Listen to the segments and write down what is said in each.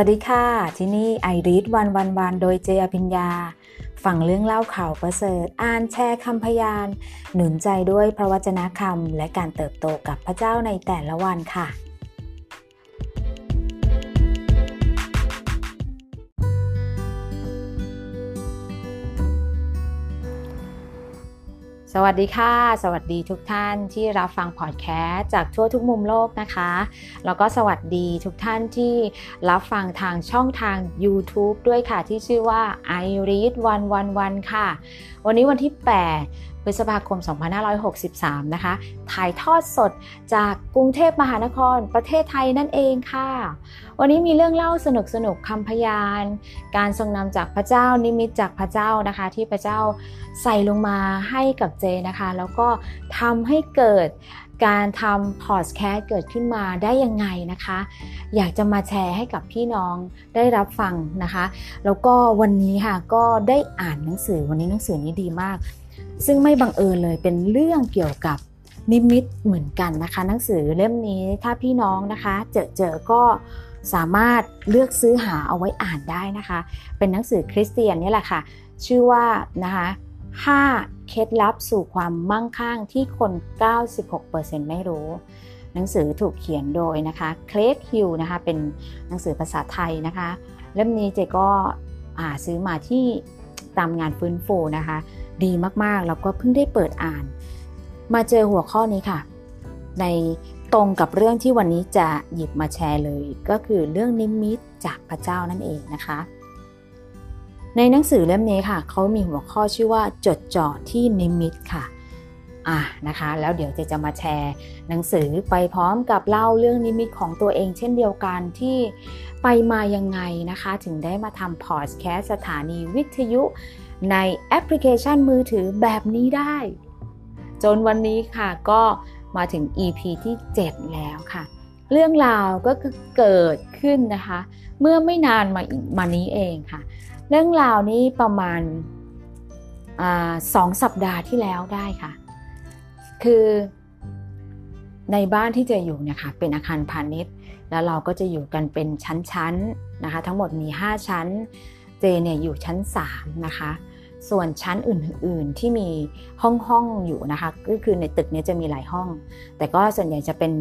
วัสดีค่ะที่นี่ iread111 โดยเจอภิญญาฟังเรื่องเล่าข่าวประเสริฐอ่านแชร์คำพยานหนุนใจด้วยพระวจนะคำและการเติบโตกับพระเจ้าในแต่ละวันค่ะสวัสดีค่ะสวัสดีทุกท่านที่รับฟังพอดแคสต์จากทั่วทุกมุมโลกนะคะแล้วก็สวัสดีทุกท่านที่รับฟังทางช่องทาง YouTube ด้วยค่ะที่ชื่อว่า iread111 ค่ะวันนี้วันที่8พฤษภาคม2563นะคะถ่ายทอดสดจากกรุงเทพมหานครประเทศไทยนั่นเองค่ะวันนี้มีเรื่องเล่าสนุกๆคำพยานการทรงนำจากพระเจ้านิมิตจากพระเจ้านะคะที่พระเจ้าใส่ลงมาให้กับเจนะคะแล้วก็ทำให้เกิดการทำพอดแคสต์เกิดขึ้นมาได้ยังไงนะคะอยากจะมาแชร์ให้กับพี่น้องได้รับฟังนะคะแล้วก็วันนี้ค่ะก็ได้อ่านหนังสือวันนี้หนังสือนี้ดีมากซึ่งไม่บังเอิญเลยเป็นเรื่องเกี่ยวกับนิมิตเหมือนกันนะคะหนังสือเล่มนี้ถ้าพี่น้องนะคะเจอก็สามารถเลือกซื้อหาเอาไว้อ่านได้นะคะเป็นหนังสือคริสเตียนนี่แหละค่ะชื่อว่านะคะ5 เคล็ดลับสู่ความมั่งคั่งที่คน 96% ไม่รู้หนังสือถูกเขียนโดยนะคะเคลดฮิลนะคะเป็นหนังสือภาษาไทยนะคะเล่มนี้เจก็ซื้อมาที่ตามงานฟื้นฟูนะคะดีมากๆแล้วก็เพิ่งได้เปิดอ่านมาเจอหัวข้อนี้ค่ะในตรงกับเรื่องที่วันนี้จะหยิบมาแชร์เลยก็คือเรื่องนิมิตจากพระเจ้านั่นเองนะคะในหนังสือเล่มนี้ค่ะเขามีหัวข้อชื่อว่าจดจ่อที่นิมิตค่ะนะคะแล้วเดี๋ยวจะมาแชร์หนังสือไปพร้อมกับเล่าเรื่องนิมิตของตัวเองเช่นเดียวกันที่ไปมายังไงนะคะถึงได้มาทำพอดแคสต์สถานีวิทยุในแอปพลิเคชันมือถือแบบนี้ได้จนวันนี้ค่ะก็มาถึง EP ที่ 7 แล้วค่ะเรื่องราวก็เกิดขึ้นนะคะเมื่อไม่นานมานี้เองค่ะเรื่องราวนี้ประมาณ2 สัปดาห์ที่แล้วได้ค่ะคือในบ้านที่เจออยู่เนี่ยค่ะเป็นอาคารพาณิชย์แล้วเราก็จะอยู่กันเป็นชั้นๆนะคะทั้งหมดมี5ชั้นเจเนี่ยอยู่ชั้น3นะคะส่วนชั้นอื่นๆที่มีห้องอยู่นะคะก็คือในตึกนี้จะมีหลายห้องแต่ก็ส่วนใหญ่จะเป็น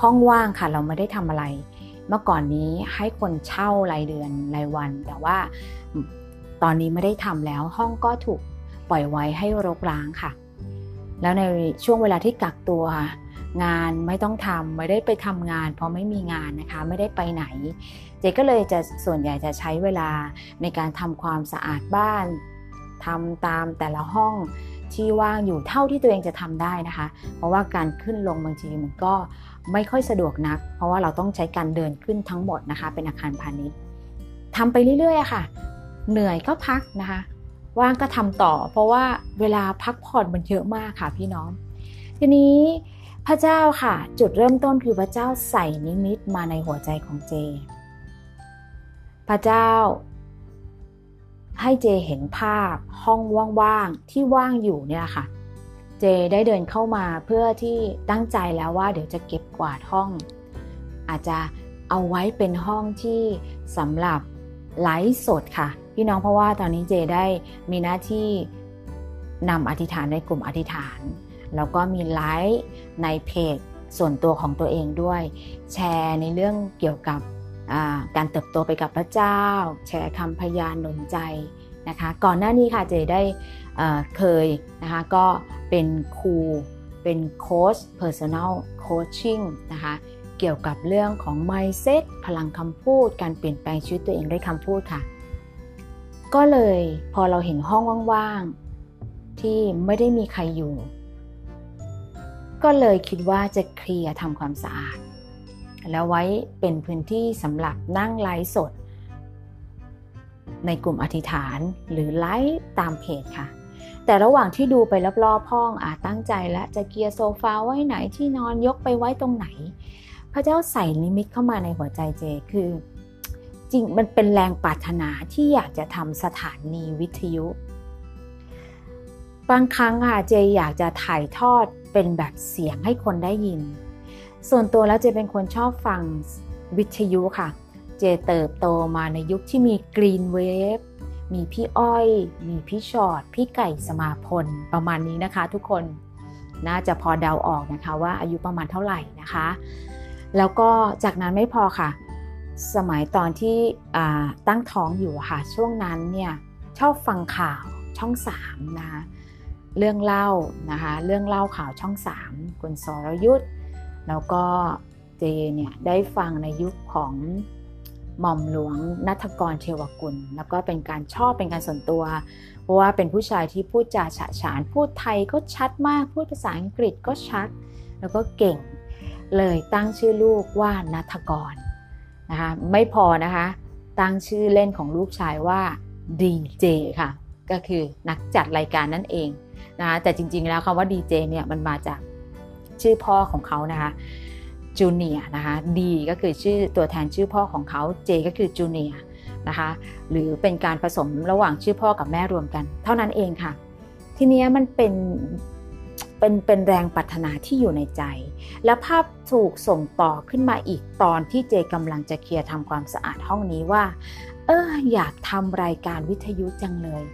ห้องว่างค่ะเราไม่ได้ทำอะไรเมื่อก่อนนี้ให้คนเช่ารายเดือนรายวันแต่ว่าตอนนี้ไม่ได้ทำแล้วห้องก็ถูกปล่อยไว้ให้รกร้างค่ะแล้วในช่วงเวลาที่กักตัวงานไม่ต้องทำไม่ได้ไปทำงานเพราะไม่มีงานนะคะไม่ได้ไปไหนเจก็เลยจะส่วนใหญ่จะใช้เวลาในการทำความสะอาดบ้านทำตามแต่ละห้องที่ว่างอยู่เท่าที่ตัวเองจะทำได้นะคะเพราะว่าการขึ้นลงบางทีมันก็ไม่ค่อยสะดวกนักเพราะว่าเราต้องใช้การเดินขึ้นทั้งหมดนะคะเป็นอาคารพาณิชย์ทำไปเรื่อยๆค่ะเหนื่อยก็พักนะคะว่างก็ทำต่อเพราะว่าเวลาพักผ่อนมันเยอะมากค่ะพี่น้องทีนี้พระเจ้าค่ะจุดเริ่มต้นคือพระเจ้าใส่นิมิตมาในหัวใจของเจพระเจ้าให้เจเห็นภาพห้องว่างๆที่ว่างอยู่เนี่ยค่ะเจได้เดินเข้ามาเพื่อที่ตั้งใจแล้วว่าเดี๋ยวจะเก็บกวาดห้องอาจจะเอาไว้เป็นห้องที่สำหรับไลฟ์สดค่ะพี่น้องเพราะว่าตอนนี้เจได้มีหน้าที่นำอธิษฐานในกลุ่มอธิษฐานแล้วก็มีไลฟ์ในเพจส่วนตัวของตัวเองด้วยแชร์ในเรื่องเกี่ยวกับการเติบโตไปกับพระเจ้าแชร์คำพยานหนุนใจนะคะก่อนหน้านี้ค่ะเจได้เคยนะคะก็เป็นครูเป็นโค้ช personal coaching นะคะเกี่ยวกับเรื่องของ mindset พลังคำพูดการเปลี่ยนแปลงชีวิตตัวเองด้วยคำพูดค่ะก็เลยพอเราเห็นห้องว่างๆที่ไม่ได้มีใครอยู่ก็เลยคิดว่าจะเคลียร์ทำความสะอาดแล้วไว้เป็นพื้นที่สำหรับนั่งไลฟ์สดในกลุ่มอธิษฐานหรือไลฟ์ตามเพจค่ะแต่ระหว่างที่ดูไปรอบๆห้องตั้งใจและจะเกียร์โซฟาไว้ไหนที่นอนยกไปไว้ตรงไหนพระเจ้าใส่นิมิตเข้ามาในหัวใจเจคือจริงมันเป็นแรงปรารถนาที่อยากจะทำสถานีวิทยุบางครั้งค่ะเจอยากจะถ่ายทอดเป็นแบบเสียงให้คนได้ยินส่วนตัวแล้วเจเป็นคนชอบฟังวิทยุค่ะ เจเติบโตมาในยุคที่มีกรีนเวฟมีพี่อ้อยมีพี่ชอดพี่ไก่สมาพลประมาณนี้นะคะทุกคนน่าจะพอเดาออกนะคะว่าอายุประมาณเท่าไหร่นะคะแล้วก็จากนั้นไม่พอค่ะสมัยตอนที่ตั้งท้องอยู่ค่ะช่วงนั้นเนี่ยชอบฟังข่าวช่อง3นะเรื่องเล่านะคะเรื่องเล่าข่าวช่อง3คุณสรยุทธแล้วก็เจเนี่ยได้ฟังในยุคของหม่อมหลวงณัฐกรเทวกุลแล้วก็เป็นการชอบเป็นการส่วนตัวเพราะว่าเป็นผู้ชายที่พูดจาฉะฉานพูดไทยก็ชัดมากพูดภาษาอังกฤษก็ชัดแล้วก็เก่งเลยตั้งชื่อลูกว่าณัฐกรนะคะไม่พอนะคะตั้งชื่อเล่นของลูกชายว่าดีเจค่ะก็คือนักจัดรายการนั่นเองนะคะแต่จริงๆแล้วคำว่าดีเจเนี่ยมันมาจากชื่อพ่อของเขานะคะจูเนียร์นะคะดีก็คือชื่อตัวแทนชื่อพ่อของเขาเจก็คือจูเนียร์นะคะหรือเป็นการผสมระหว่างชื่อพ่อกับแม่รวมกันเท่านั้นเองค่ะทีนี้มันเป็นแรงปรารถนาที่อยู่ในใจและภาพถูกส่งต่อขึ้นมาอีกตอนที่เจกำลังจะเคลียร์ทำความสะอาดห้องนี้ว่าอยากทำรายการวิทยุจังเลย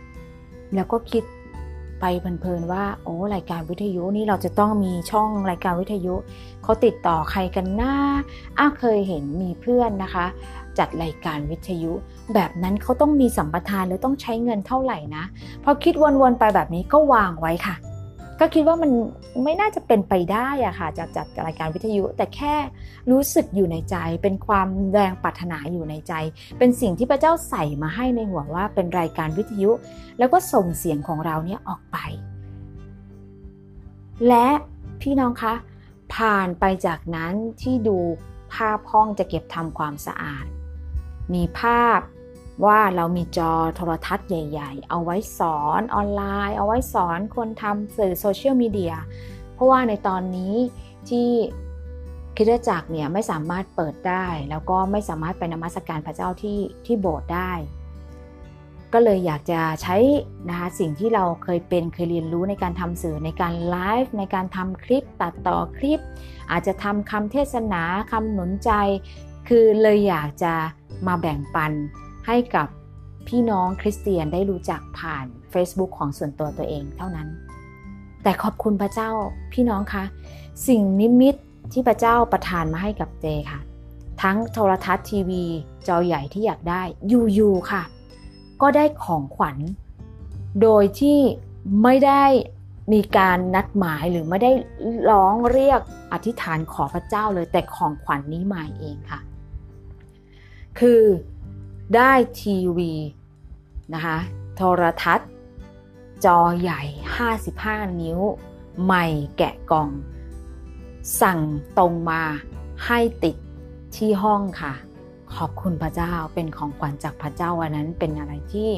แล้วก็คิดไปเพลินๆว่าโอ้รายการวิทยุนี่เราจะต้องมีช่องรายการวิทยุเขาติดต่อใครกันนะเคยเห็นมีเพื่อนนะคะจัดรายการวิทยุแบบนั้นเขาต้องมีสัมปทานหรือต้องใช้เงินเท่าไหร่นะพอคิดวนๆไปแบบนี้ก็วางไว้ค่ะก็คิดว่ามันไม่น่าจะเป็นไปได้อะค่ะจะจัดรายการวิทยุแต่แค่รู้สึกอยู่ในใจเป็นความแรงปรารถนาอยู่ในใจเป็นสิ่งที่พระเจ้าใส่มาให้ในหัวว่าเป็นรายการวิทยุแล้วก็ส่งเสียงของเราเนี่ยออกไปและพี่น้องคะผ่านไปจากนั้นที่ดูภาพห้องจะเก็บทำความสะอาดมีภาพว่าเรามีจอโทรทัศน์ใหญ่ๆเอาไว้สอนออนไลน์เอาไว้สอนคนทำสื่อโซเชียลมีเดียเพราะว่าในตอนนี้ที่คริสตจักรเนี่ยไม่สามารถเปิดได้แล้วก็ไม่สามารถไปนมัสการพระเจ้าที่โบสถ์ได้ก็เลยอยากจะใช้นะคะสิ่งที่เราเคยเรียนรู้ในการทำสื่อในการไลฟ์ในการทำคลิปตัดต่อคลิปอาจจะทำคำเทศนาคำหนุนใจคือเลยอยากจะมาแบ่งปันให้กับพี่น้องคริสเตียนได้รู้จักผ่าน Facebook ของส่วนตัวเองเท่านั้นแต่ขอบคุณพระเจ้าพี่น้องคะสิ่งนิมิตที่พระเจ้าประทานมาให้กับเจค่ะทั้งโทรทัศน์ทีวีจอใหญ่ที่อยากได้อยู่ๆค่ะก็ได้ของขวัญโดยที่ไม่ได้มีการนัดหมายหรือไม่ได้ร้องเรียกอธิษฐานขอพระเจ้าเลยแต่ของขวัญนี้มาเองค่ะคือได้ทีวีนะคะโทรทัศน์จอใหญ่55นิ้วไมค์แกะกล่องสั่งตรงมาให้ติดที่ห้องค่ะขอบคุณพระเจ้าเป็นของขวัญจากพระเจ้าวันนั้นเป็นอะไรที่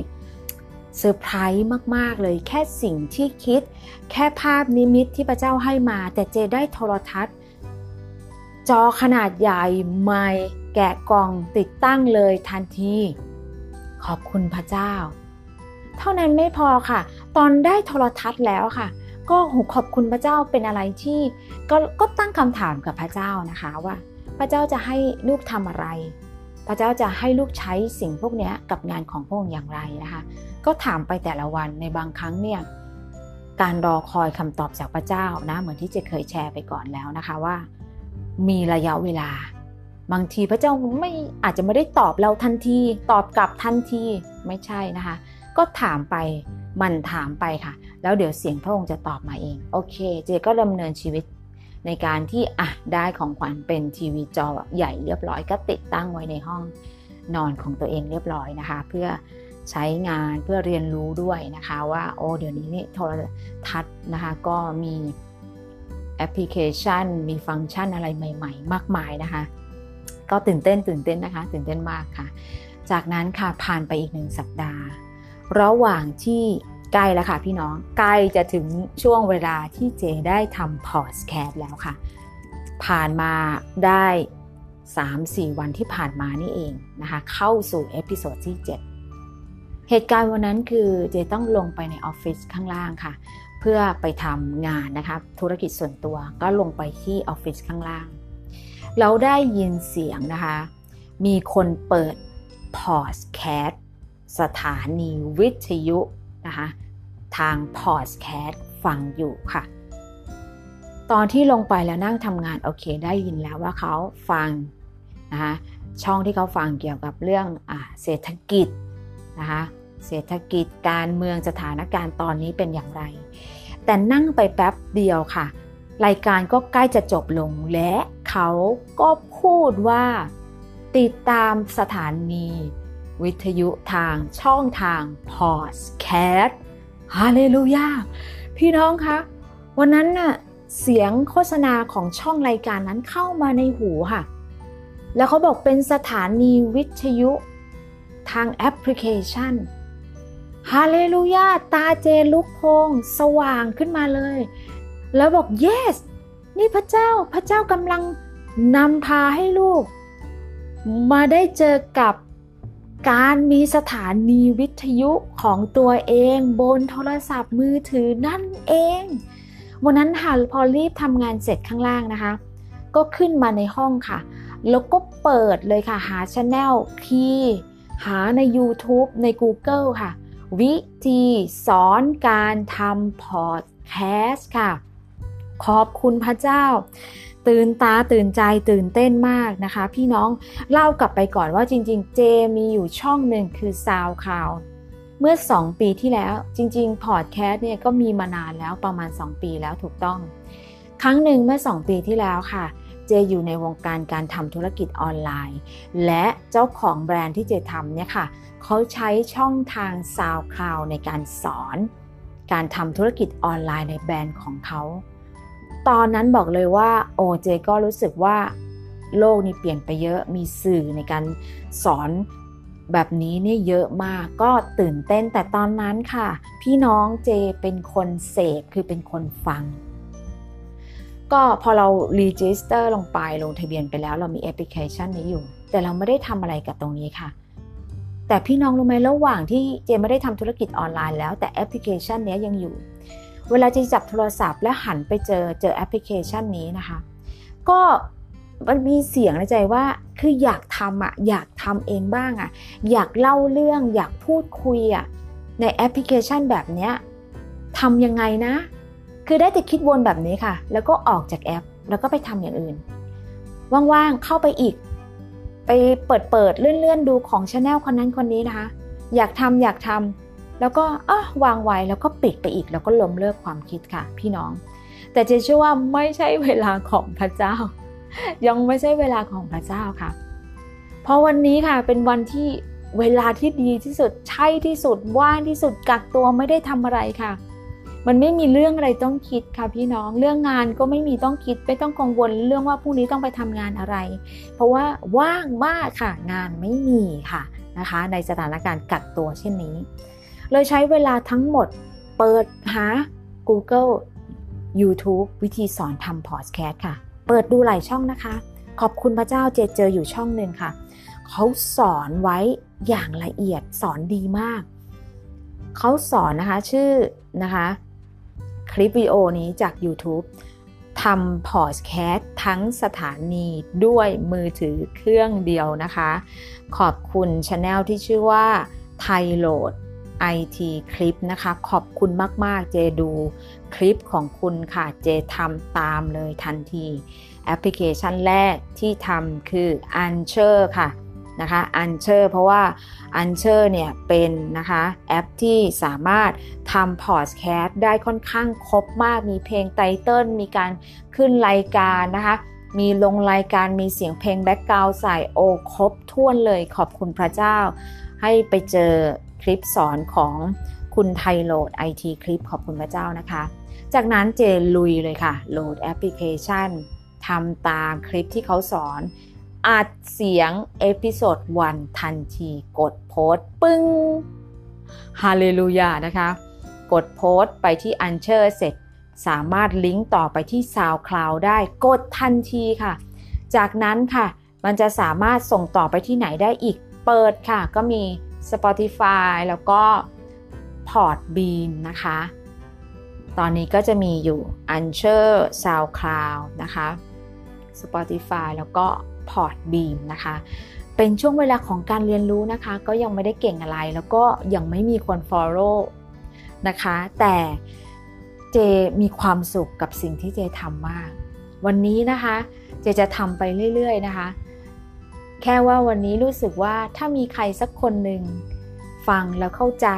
เซอร์ไพรส์มากๆเลยแค่สิ่งที่คิดแค่ภาพนิมิตที่พระเจ้าให้มาแต่เจได้โทรทัศน์จอขนาดใหญ่ไมค์แกะกล่องติดตั้งเลยทันทีขอบคุณพระเจ้าเท่านั้นไม่พอค่ะตอนได้โทรทัศน์แล้วค่ะก็ขอบคุณพระเจ้าเป็นอะไรที่ก็ตั้งคำถามกับพระเจ้านะคะว่าพระเจ้าจะให้ลูกทำอะไรพระเจ้าจะให้ลูกใช้สิ่งพวกนี้กับงานของพระองค์อย่างไรนะคะก็ถามไปแต่ละวันในบางครั้งเนี่ยการรอคอยคำตอบจากพระเจ้านะเหมือนที่เจเคยแชร์ไปก่อนแล้วนะคะว่ามีระยะเวลาบางทีพระเจ้าไม่อาจจะไม่ได้ตอบเราทันทีตอบกลับทันทีไม่ใช่นะคะก็ถามไปมันถามไปค่ะแล้วเดี๋ยวเสียงพระองค์จะตอบมาเองโอเคเจก็ดำเนินชีวิตในการที่ได้ของขวัญเป็นทีวีจอใหญ่เรียบร้อยก็ติดตั้งไว้ในห้องนอนของตัวเองเรียบร้อยนะคะเพื่อใช้งานเพื่อเรียนรู้ด้วยนะคะว่าโอ้เดี๋ยวนี้นี่โทรทัศน์นะคะก็มีแอปพลิเคชันมีฟังก์ชันอะไรใหม่ๆมากมายนะคะก็ตื่นเต้นนะคะตื่นเต้นมากค่ะจากนั้นค่ะผ่านไปอีก1สัปดาห์ระหว่างที่ใกล้แล้วค่ะพี่น้องใกล้จะถึงช่วงเวลาที่เจได้ทำ Podcast แล้วค่ะผ่านมาได้ 3-4 วันที่ผ่านมานี่เองนะคะเข้าสู่เอพิโซดที่7เหตุการณ์วันนั้นคือเจต้องลงไปในออฟฟิศข้างล่างค่ะเพื่อไปทำงานนะคะธุรกิจส่วนตัวก็ลงไปที่ออฟฟิศข้างล่างเราได้ยินเสียงนะคะ มีคนเปิด Podcast สถานีวิทยุนะคะทาง Podcast ฟังอยู่ค่ะตอนที่ลงไปแล้วนั่งทำงานโอเคได้ยินแล้วว่าเขาฟังนะคะช่องที่เขาฟังเกี่ยวกับเรื่องเศรษฐกิจนะคะเศรษฐกิจการเมืองสถานการณ์ตอนนี้เป็นอย่างไรแต่นั่งไปแป๊บเดียวค่ะรายการก็ใกล้จะจบลงและเขาก็พูดว่าติดตามสถานีวิทยุทางช่องทางพอดแคสต์ฮาเลลูยาพี่น้องคะวันนั้นน่ะเสียงโฆษณาของช่องรายการนั้นเข้ามาในหูค่ะแล้วเขาบอกเป็นสถานีวิทยุทางแอปพลิเคชันฮาเลลูยาตาเจลุกพงสว่างขึ้นมาเลยแล้วบอก yes นี่พระเจ้ากำลังนำพาให้ลูกมาได้เจอกับการมีสถานีวิทยุของตัวเองบนโทรศัพท์มือถือนั่นเองวันนั้นค่ะพอรีบทำงานเสร็จข้างล่างนะคะก็ขึ้นมาในห้องค่ะแล้วก็เปิดเลยค่ะหา channel คีย์หาใน YouTube ใน Google ค่ะวิธีสอนการทำพอดแคสต์ค่ะขอบคุณพระเจ้าตื่นตาตื่นใจตื่นเต้นมากนะคะพี่น้องเล่ากลับไปก่อนว่าจริงๆเจมีอยู่ช่องหนึ่งคือ SoundCloud เมื่อ2ปีที่แล้วจริงๆพอดแคสต์เนี่ยก็มีมานานแล้วประมาณ2ปีแล้วถูกต้องครั้งหนึ่งเมื่อ2ปีที่แล้วค่ะเจอยู่ในวงการการทำธุรกิจออนไลน์และเจ้าของแบรนด์ที่เจทำเนี่ยค่ะเขาใช้ช่องทาง SoundCloud ในการสอนการทำธุรกิจออนไลน์ในแบรนด์ของเขาตอนนั้นบอกเลยว่าโอเจก็รู้สึกว่าโลกนี้เปลี่ยนไปเยอะมีสื่อในการสอนแบบนี้เนี่ยเยอะมากก็ตื่นเต้นแต่ตอนนั้นค่ะพี่น้องเจเป็นคนเสพคือเป็นคนฟังก็พอเรารีจิสเตอร์ลงไปลงทะเบียนไปแล้วเรามีแอปพลิเคชันนี้อยู่แต่เราไม่ได้ทำอะไรกับตรงนี้ค่ะแต่พี่น้องรู้ไหมระหว่างที่เจไม่ได้ทำธุรกิจออนไลน์แล้วแต่แอปพลิเคชันนี้ยังอยู่เวลาจะจับโทรศัพท์และหันไปเจอแอปพลิเคชันนี้นะคะก็มันมีเสียงในใจว่าคืออยากทำเองบ้างอะอยากเล่าเรื่องอยากพูดคุยอะในแอปพลิเคชันแบบเนี้ยทำยังไงนะคือได้แต่คิดวนแบบนี้ค่ะแล้วก็ออกจากแอปแล้วก็ไปทำอย่างอื่นว่างๆเข้าไปอีกไปเปิดเลื่อนดูของ channel คนนั้นคนนี้นะคะอยากทำแล้วก็วางไว้แล้วก็ปิดไปอีกแล้วก็ล้มเลิกความคิดค่ะพี่น้องแต่เจเชื่อว่าไม่ใช่เวลาของพระเจ้ายังไม่ใช่เวลาของพระเจ้าค่ะเพราะวันนี้ค่ะเป็นวันที่เวลาที่ดีที่สุดใช่ที่สุดว่างที่สุดกักตัวไม่ได้ทำอะไรค่ะมันไม่มีเรื่องอะไรต้องคิดค่ะพี่น้องเรื่องงานก็ไม่มีต้องคิดไม่ต้องกังวลเรื่องว่าพรุ่งนี้ต้องไปทำงานอะไรเพราะว่าว่างมากค่ะงานไม่มีค่ะนะคะในสถานการณ์กักตัวเช่นนี้เลยใช้เวลาทั้งหมดเปิดหา Google YouTube วิธีสอนทำพอดแคสต์ค่ะเปิดดูหลายช่องนะคะขอบคุณพระเจ้าเจออยู่ช่องหนึ่งค่ะเขาสอนไว้อย่างละเอียดสอนดีมากเขาสอนนะคะชื่อนะคะคลิปวิดีโอนี้จาก YouTube ทำพอดแคสต์ทั้งสถานีด้วยมือถือเครื่องเดียวนะคะขอบคุณ Channel ที่ชื่อว่าไทยโหลดIT คลิปนะคะขอบคุณมากๆเจดูคลิปของคุณค่ะเจทำตามเลยทันทีแอปพลิเคชันแรกที่ทำคือ Anchor ค่ะนะคะ Anchor เพราะว่า Anchor เนี่ยเป็นนะคะแอปที่สามารถทำพอดแคสต์ได้ค่อนข้างครบมากมีเพลงไตเติ้ลมีการขึ้นรายการนะคะมีลงรายการมีเสียงเพลงแบ็คกราวด์ใส่โอครบถ้วนเลยขอบคุณพระเจ้าให้ไปเจอคลิปสอนของคุณไทยโหลด IT คลิปขอบคุณพระเจ้านะคะจากนั้นเจลุยเลยค่ะโหลดแอปพลิเคชันทำตามคลิปที่เขาสอนอัดเสียงเอพิโซด1ทันทีกดโพสต์ปึ้งฮาเลลูยานะคะกดโพสต์ไปที่ Anchor เสร็จสามารถลิงก์ต่อไปที่ SoundCloud ได้กดทันทีค่ะจากนั้นค่ะมันจะสามารถส่งต่อไปที่ไหนได้อีกเปิดค่ะก็มีSpotify แล้วก็ Podbean นะคะตอนนี้ก็จะมีอยู่ Anchor SoundCloud นะคะ Spotify แล้วก็ Podbean นะคะ เป็นช่วงเวลาของการเรียนรู้นะคะก็ยังไม่ได้เก่งอะไรแล้วก็ยังไม่มีคน follow นะคะแต่เจมีความสุขกับสิ่งที่เจทำมากวันนี้นะคะเจจะทำไปเรื่อยๆนะคะแค่ว่าวันนี้รู้สึกว่าถ้ามีใครสักคนหนึ่งฟังแล้วเข้าใจ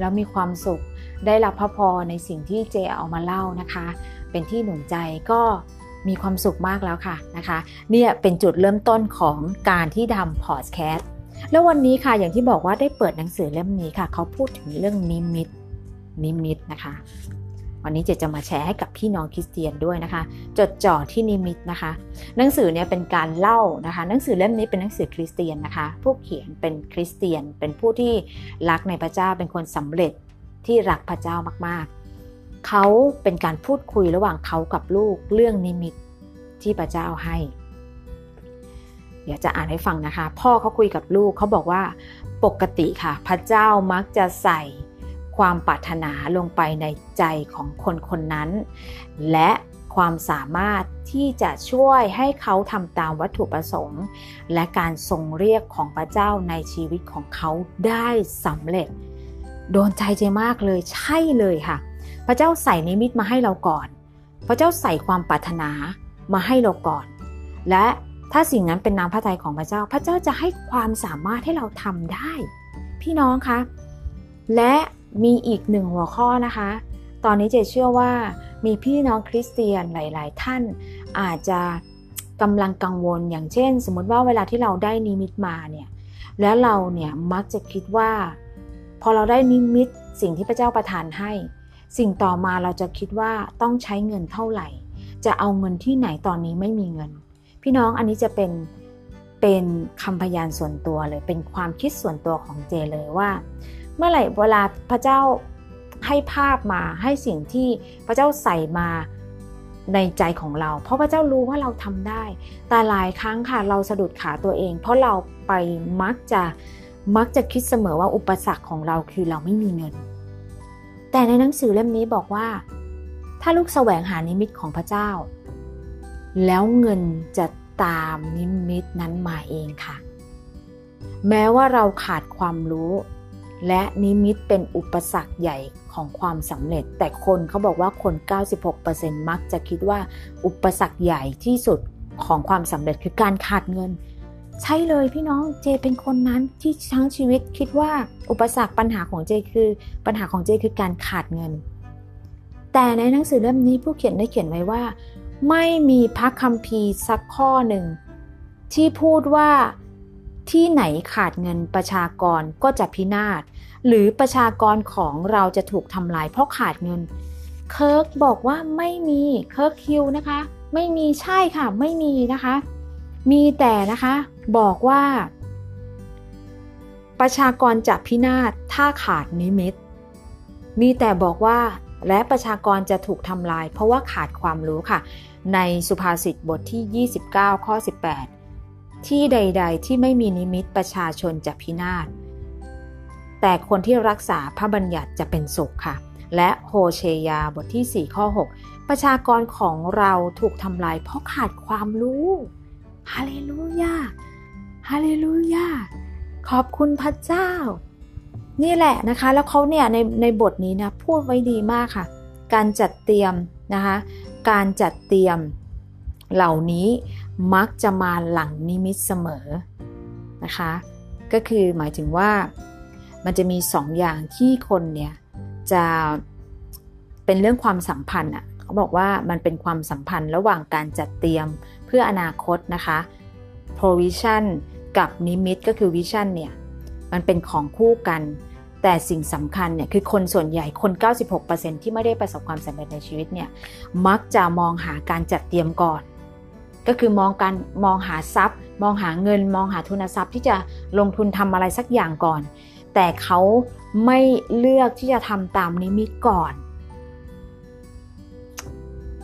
แล้วมีความสุขได้รับพระพรในสิ่งที่เจเอามาเล่านะคะเป็นที่หนุนใจก็มีความสุขมากแล้วค่ะนะคะเนี่ยเป็นจุดเริ่มต้นของการที่ทำ Podcast แล้ววันนี้ค่ะอย่างที่บอกว่าได้เปิดหนังสือเล่มนี้ค่ะเขาพูดถึงเรื่องนิมิตนะคะวันนี้เจจะมาแชร์ให้กับพี่น้องคริสเตียนด้วยนะคะจดจ่อที่นิมิตนะคะหนังสือเนี่ยเป็นการเล่านะคะหนังสือเล่มนี้เป็นหนังสือคริสเตียนนะคะผู้เขียนเป็นคริสเตียนเป็นผู้ที่รักในพระเจ้าเป็นคนสำเร็จที่รักพระเจ้ามากๆเขาเป็นการพูดคุยระหว่างเขากับลูกเรื่องนิมิตที่พระเจ้าให้เดี๋ยวจะอ่านให้ฟังนะคะพ่อเขาคุยกับลูกเขาบอกว่าปกติค่ะพระเจ้ามักจะใส่ความปรารถนาลงไปในใจของคนคนนั้นและความสามารถที่จะช่วยให้เขาทำตามวัตถุประสงค์และการทรงเรียกของพระเจ้าในชีวิตของเขาได้สำเร็จโดนใจเจมากเลยใช่เลยค่ะพระเจ้าใส่นิมิตมาให้เราก่อนพระเจ้าใส่ความปรารถนามาให้เราก่อนและถ้าสิ่งนั้นเป็นน้ำพระทัยของพระเจ้าพระเจ้าจะให้ความสามารถให้เราทำได้พี่น้องคะและมีอีกหนึ่งหัวข้อนะคะตอนนี้เจเชื่อว่ามีพี่น้องคริสเตียนหลายๆท่านอาจจะกำลังกังวลอย่างเช่นสมมติว่าเวลาที่เราได้นิมิตมาเนี่ยแล้วเราเนี่ยมักจะคิดว่าพอเราได้นิมิตสิ่งที่พระเจ้าประทานให้สิ่งต่อมาเราจะคิดว่าต้องใช้เงินเท่าไหร่จะเอาเงินที่ไหนตอนนี้ไม่มีเงินพี่น้องอันนี้จะเป็นคำพยานส่วนตัวเลยเป็นความคิดส่วนตัวของเจเลยว่าเมื่อไหร่เวลาพระเจ้าให้ภาพมาให้สิ่งที่พระเจ้าใส่มาในใจของเราเพราะพระเจ้ารู้ว่าเราทำได้แต่หลายครั้งค่ะเราสะดุดขาตัวเองเพราะเราไปมักจะคิดเสมอว่าอุปสรรคของเราคือเราไม่มีเงินแต่ในหนังสือเล่มนี้บอกว่าถ้าลูกแสวงหานิมิตของพระเจ้าแล้วเงินจะตามนิมิตนั้นมาเองค่ะแม้ว่าเราขาดความรู้และนิมิตเป็นอุปสรรคใหญ่ของความสำเร็จแต่คนเขาบอกว่าคน 96% มักจะคิดว่าอุปสรรคใหญ่ที่สุดของความสำเร็จคือการขาดเงินใช่เลยพี่น้องเจเป็นคนนั้นที่ทั้งชีวิตคิดว่าอุปสรรคปัญหาของเจคือการขาดเงินแต่ในหนังสือเล่มนี้ผู้เขียนได้เขียนไว้ว่าไม่มีพระคัมภีร์สักข้อหนึ่งที่พูดว่าที่ไหนขาดเงินประชากรก็จะพินาศหรือประชากรของเราจะถูกทำลายเพราะขาดเงินเคิร์กบอกว่าไม่มีเคิร์กฮิลนะคะไม่มีใช่ค่ะไม่มีนะคะมีแต่นะคะบอกว่าประชากรจะพินาศถ้าขาดนิมิตมีแต่บอกว่าและประชากรจะถูกทำลายเพราะว่าขาดความรู้ค่ะในสุภาษิตบทที่29ข้อ18ที่ใดๆที่ไม่มีนิมิตประชาชนจะพินาศแต่คนที่รักษาพระบัญญัติจะเป็นสุขค่ะและโฮเชยาบทที่4ข้อ6ประชากรของเราถูกทำลายเพราะขาดความรู้ฮาเลลูยาฮาเลลูยาขอบคุณพระเจ้านี่แหละนะคะแล้วเขาเนี่ยในบทนี้นะพูดไว้ดีมากค่ะการจัดเตรียมนะคะการจัดเตรียมเหล่านี้มักจะมาหลังนิมิตเสมอนะคะก็คือหมายถึงว่ามันจะมี2อย่างที่คนเนี่ยจะเป็นเรื่องความสัมพันธ์อ่ะเขาบอกว่ามันเป็นความสัมพันธ์ระหว่างการจัดเตรียมเพื่ออนาคตนะคะ provision กับนิมิตก็คือ vision เนี่ยมันเป็นของคู่กันแต่สิ่งสำคัญเนี่ยคือคนส่วนใหญ่คน 96% ที่ไม่ได้ประสบความสำเร็จในชีวิตเนี่ยมักจะมองหาการจัดเตรียมก่อนก็คือมองหาทรัพย์มองหาเงินมองหาทุนทรัพย์ที่จะลงทุนทำอะไรสักอย่างก่อนแต่เขาไม่เลือกที่จะทำตามนิมิตก่อน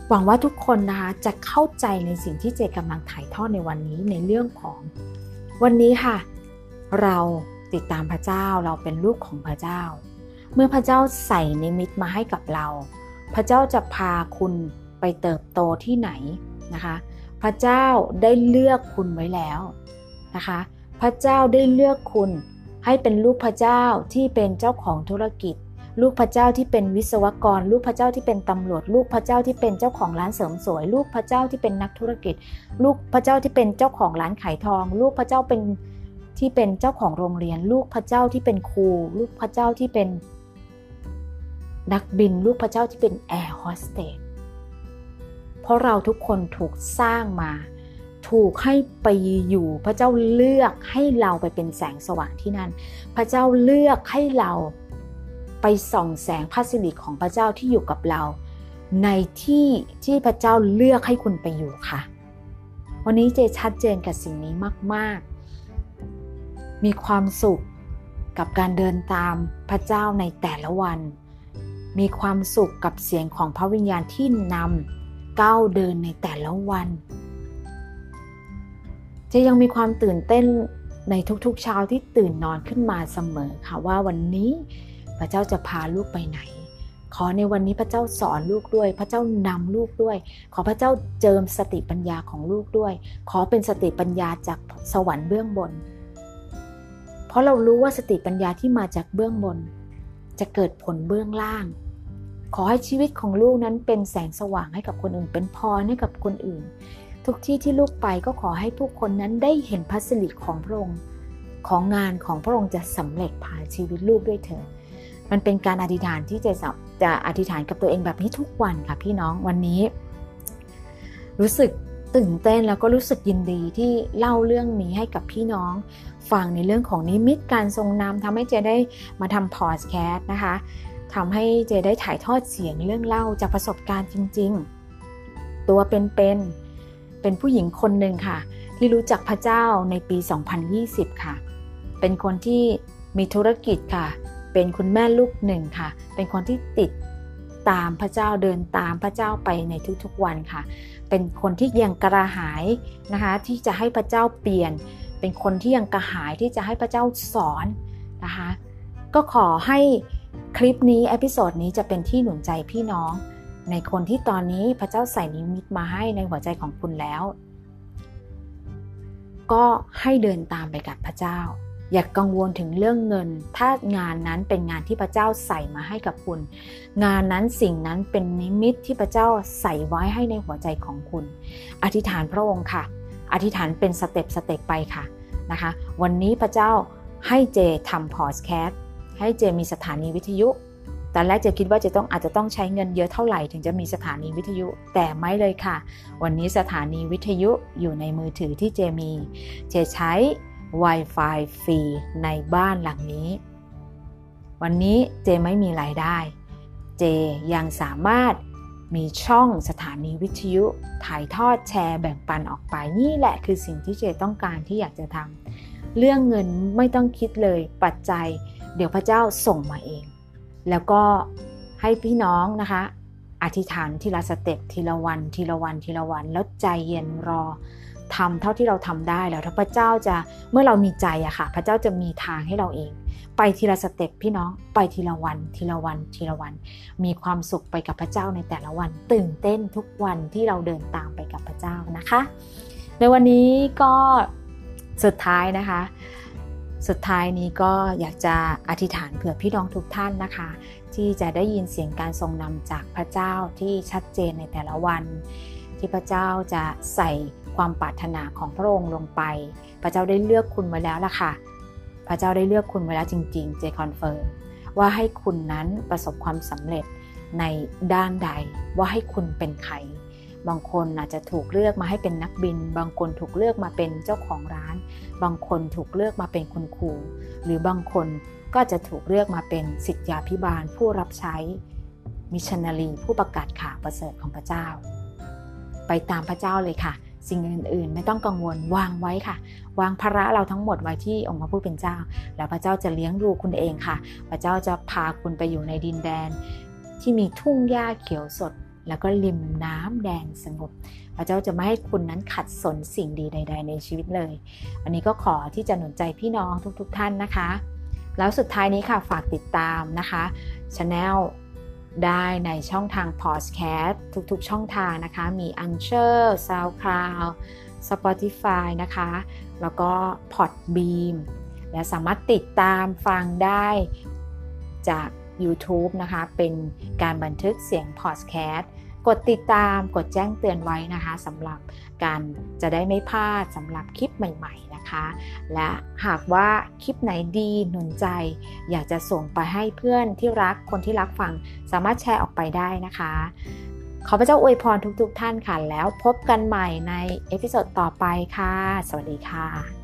หวังว่าทุกคนนะคะจะเข้าใจในสิ่งที่เจกำลังถ่ายทอดในวันนี้ในเรื่องของวันนี้ค่ะเราติดตามพระเจ้าเราเป็นลูกของพระเจ้าเมื่อพระเจ้าใส่นิมิตมาให้กับเราพระเจ้าจะพาคุณไปเติบโตที่ไหนนะคะพระเจ้าได้เลือกคุณไว้แล้วนะคะพ พระเจ้าได้เลือกคุณให้เป็นลูกพระเจ้าที่เป็นเจ้าของธุรกิจลูกพระเจ้าที่เป็นวิศวกรลูกพระเจ้าที่เป็นตำรวจลูกพระเจ้าที่เป็นเจ้าของร้านเสริมสวยลูกพระเจ้าที่เป็นนักธุรกิจลูกพระเจ้าที่เป็นเจ้าของร้านขายทองลูกพระเจ้าเป็นที่เป็นเจ้าของโรงเรียนลูกพระเจ้าที่เป็นครูลูกพระเจ้าที่เป็นนักบินลูกพระเจ้าที่เป็นแอร์โฮสเตสเพราะเราทุกคนถูกสร้างมาถูกให้ไปอยู่พระเจ้าเลือกให้เราไปเป็นแสงสว่างที่นั่นพระเจ้าเลือกให้เราไปส่องแสงพระสิริของพระเจ้าที่อยู่กับเราในที่พระเจ้าเลือกให้คุณไปอยู่ค่ะวันนี้เจชัดเจนกับสิ่งนี้มากๆมีความสุขกับการเดินตามพระเจ้าในแต่ละวันมีความสุขกับเสียงของพระวิญญาณที่นำก้าวเดินในแต่ละวันจะยังมีความตื่นเต้นในทุกๆเช้าที่ตื่นนอนขึ้นมาเสมอค่ะว่าวันนี้พระเจ้าจะพาลูกไปไหนขอในวันนี้พระเจ้าสอนลูกด้วยพระเจ้านำลูกด้วยขอพระเจ้าเจิมสติปัญญาของลูกด้วยขอเป็นสติปัญญาจากสวรรค์เบื้องบนเพราะเรารู้ว่าสติปัญญาที่มาจากเบื้องบนจะเกิดผลเบื้องล่างขอให้ชีวิตของลูกนั้นเป็นแสงสว่างให้กับคนอื่นเป็นพรให้กับคนอื่นทุกที่ที่ลูกไปก็ขอให้ผู้คนนั้นได้เห็นพระสิริของพระองค์ของงานของพระองค์จะสำเร็จผ่านชีวิตลูกด้วยเถิดมันเป็นการอธิษฐานที่จะอธิษฐานกับตัวเองแบบนี้ทุกวันค่ะพี่น้องวันนี้รู้สึกตื่นเต้นแล้วก็รู้สึกยินดีที่เล่าเรื่องนี้ให้กับพี่น้องฟังในเรื่องของนิมิตการทรงนำทำให้เจได้มาทำ Podcast นะคะทำให้เจได้ถ่ายทอดเสียงเรื่องเล่าจากประสบการณ์จริงๆตัวเป็นผู้หญิงคนหนึ่งค่ะที่รู้จักพระเจ้าในปี2020ค่ะเป็นคนที่มีธุรกิจค่ะเป็นคุณแม่ลูกหนึ่งค่ะเป็นคนที่ติดตามพระเจ้าเดินตามพระเจ้าไปในทุกๆวันค่ะเป็นคนที่ยังกระหายนะคะที่จะให้พระเจ้าเปลี่ยนเป็นคนที่ยังกระหายที่จะให้พระเจ้าสอนนะคะก็ขอให้คลิปนี้เอพิโซดนี้จะเป็นที่หนุนใจพี่น้องในคนที่ตอนนี้พระเจ้าใส่นิมิตมาให้ในหัวใจของคุณแล้วก็ให้เดินตามไปกับพระเจ้าอย่ากังวลถึงเรื่องเงินถ้างานนั้นเป็นงานที่พระเจ้าใส่มาให้กับคุณงานนั้นสิ่งนั้นเป็นนิมิตที่พระเจ้าใส่ไว้ให้ในหัวใจของคุณอธิษฐานพระองค์ค่ะอธิษฐานเป็นสเต็ปไปค่ะนะคะวันนี้พระเจ้าให้เจทำพอดแคสต์ให้เจมีสถานีวิทยุตอนแรกจะคิดว่าอาจจะต้องใช้เงินเยอะเท่าไหร่ถึงจะมีสถานีวิทยุแต่ไม่เลยค่ะวันนี้สถานีวิทยุอยู่ในมือถือที่เจมีเจใช้ Wi-Fi ฟรีในบ้านหลังนี้วันนี้เจไม่มีรายได้เจยังสามารถมีช่องสถานีวิทยุถ่ายทอดแชร์แบ่งปันออกไปนี่แหละคือสิ่งที่เจต้องการที่อยากจะทำเรื่องเงินไม่ต้องคิดเลยปัจจัยเดี๋ยวพระเจ้าส่งมาเองแล้วก็ให้พี่น้องนะคะอธิษฐานทีละสเต็ปทีละวันแล้วใจเย็นรอทำเท่าที่เราทำได้แล้วถ้าพระเจ้าจะเมื่อเรามีใจอะค่ะพระเจ้าจะมีทางให้เราเองไปทีละสเต็ปพี่น้องไปทีละวันมีความสุขไปกับพระเจ้าในแต่ละวันตื่นเต้นทุกวันที่เราเดินตามไปกับพระเจ้านะคะในวันนี้ก็สุดท้ายนี้ก็อยากจะอธิษฐานเผื่อพี่น้องทุกท่านนะคะที่จะได้ยินเสียงการทรงนำจากพระเจ้าที่ชัดเจนในแต่ละวันที่พระเจ้าจะใส่ความปรารถนาของพระองค์ลงไปพระเจ้าได้เลือกคุณไว้แล้วล่ะค่ะพระเจ้าได้เลือกคุณไว้แล้วจริงๆเจคอนเฟิร์มว่าให้คุณนั้นประสบความสำเร็จในด้านใดว่าให้คุณเป็นใครบางคนอาจจะถูกเลือกมาให้เป็นนักบินบางคนถูกเลือกมาเป็นเจ้าของร้านบางคนถูกเลือกมาเป็นคุณครูหรือบางคนก็จะถูกเลือกมาเป็นศิษยาภิบาลผู้รับใช้มิชชันนารีผู้ประกาศข่าวประเสริฐของพระเจ้าไปตามพระเจ้าเลยค่ะสิ่งอื่นๆไม่ต้องกังวลวางไว้ค่ะวางภาระเราทั้งหมดไว้ที่องค์พระผู้เป็นเจ้าแล้วพระเจ้าจะเลี้ยงดูคุณเองค่ะพระเจ้าจะพาคุณไปอยู่ในดินแดนที่มีทุ่งหญ้าเขียวสดแล้วก็ริมน้ำแดงสงบพระเจ้าจะไม่ให้คุณนั้นขัดสนสิ่งดีใดๆในชีวิตเลยอันนี้ก็ขอที่จะหนุนใจพี่น้องทุกๆท่านนะคะแล้วสุดท้ายนี้ค่ะฝากติดตามนะคะ Channel ได้ในช่องทาง Podcast ทุกๆช่องทางนะคะมี Anchor SoundCloud Spotify นะคะแล้วก็ Podbeam และสามารถติดตามฟังได้จาก YouTube นะคะเป็นการบันทึกเสียง Podcast กดติดตามกดแจ้งเตือนไว้นะคะสำหรับการจะได้ไม่พลาดสำหรับคลิปใหม่ๆนะคะและหากว่าคลิปไหนดีหนุนใจอยากจะส่งไปให้เพื่อนที่รักคนที่รักฟังสามารถแชร์ออกไปได้นะคะขอพระเจ้าอวยพรทุกๆท่านค่ะแล้วพบกันใหม่ในเอพิโซดต่อไปค่ะสวัสดีค่ะ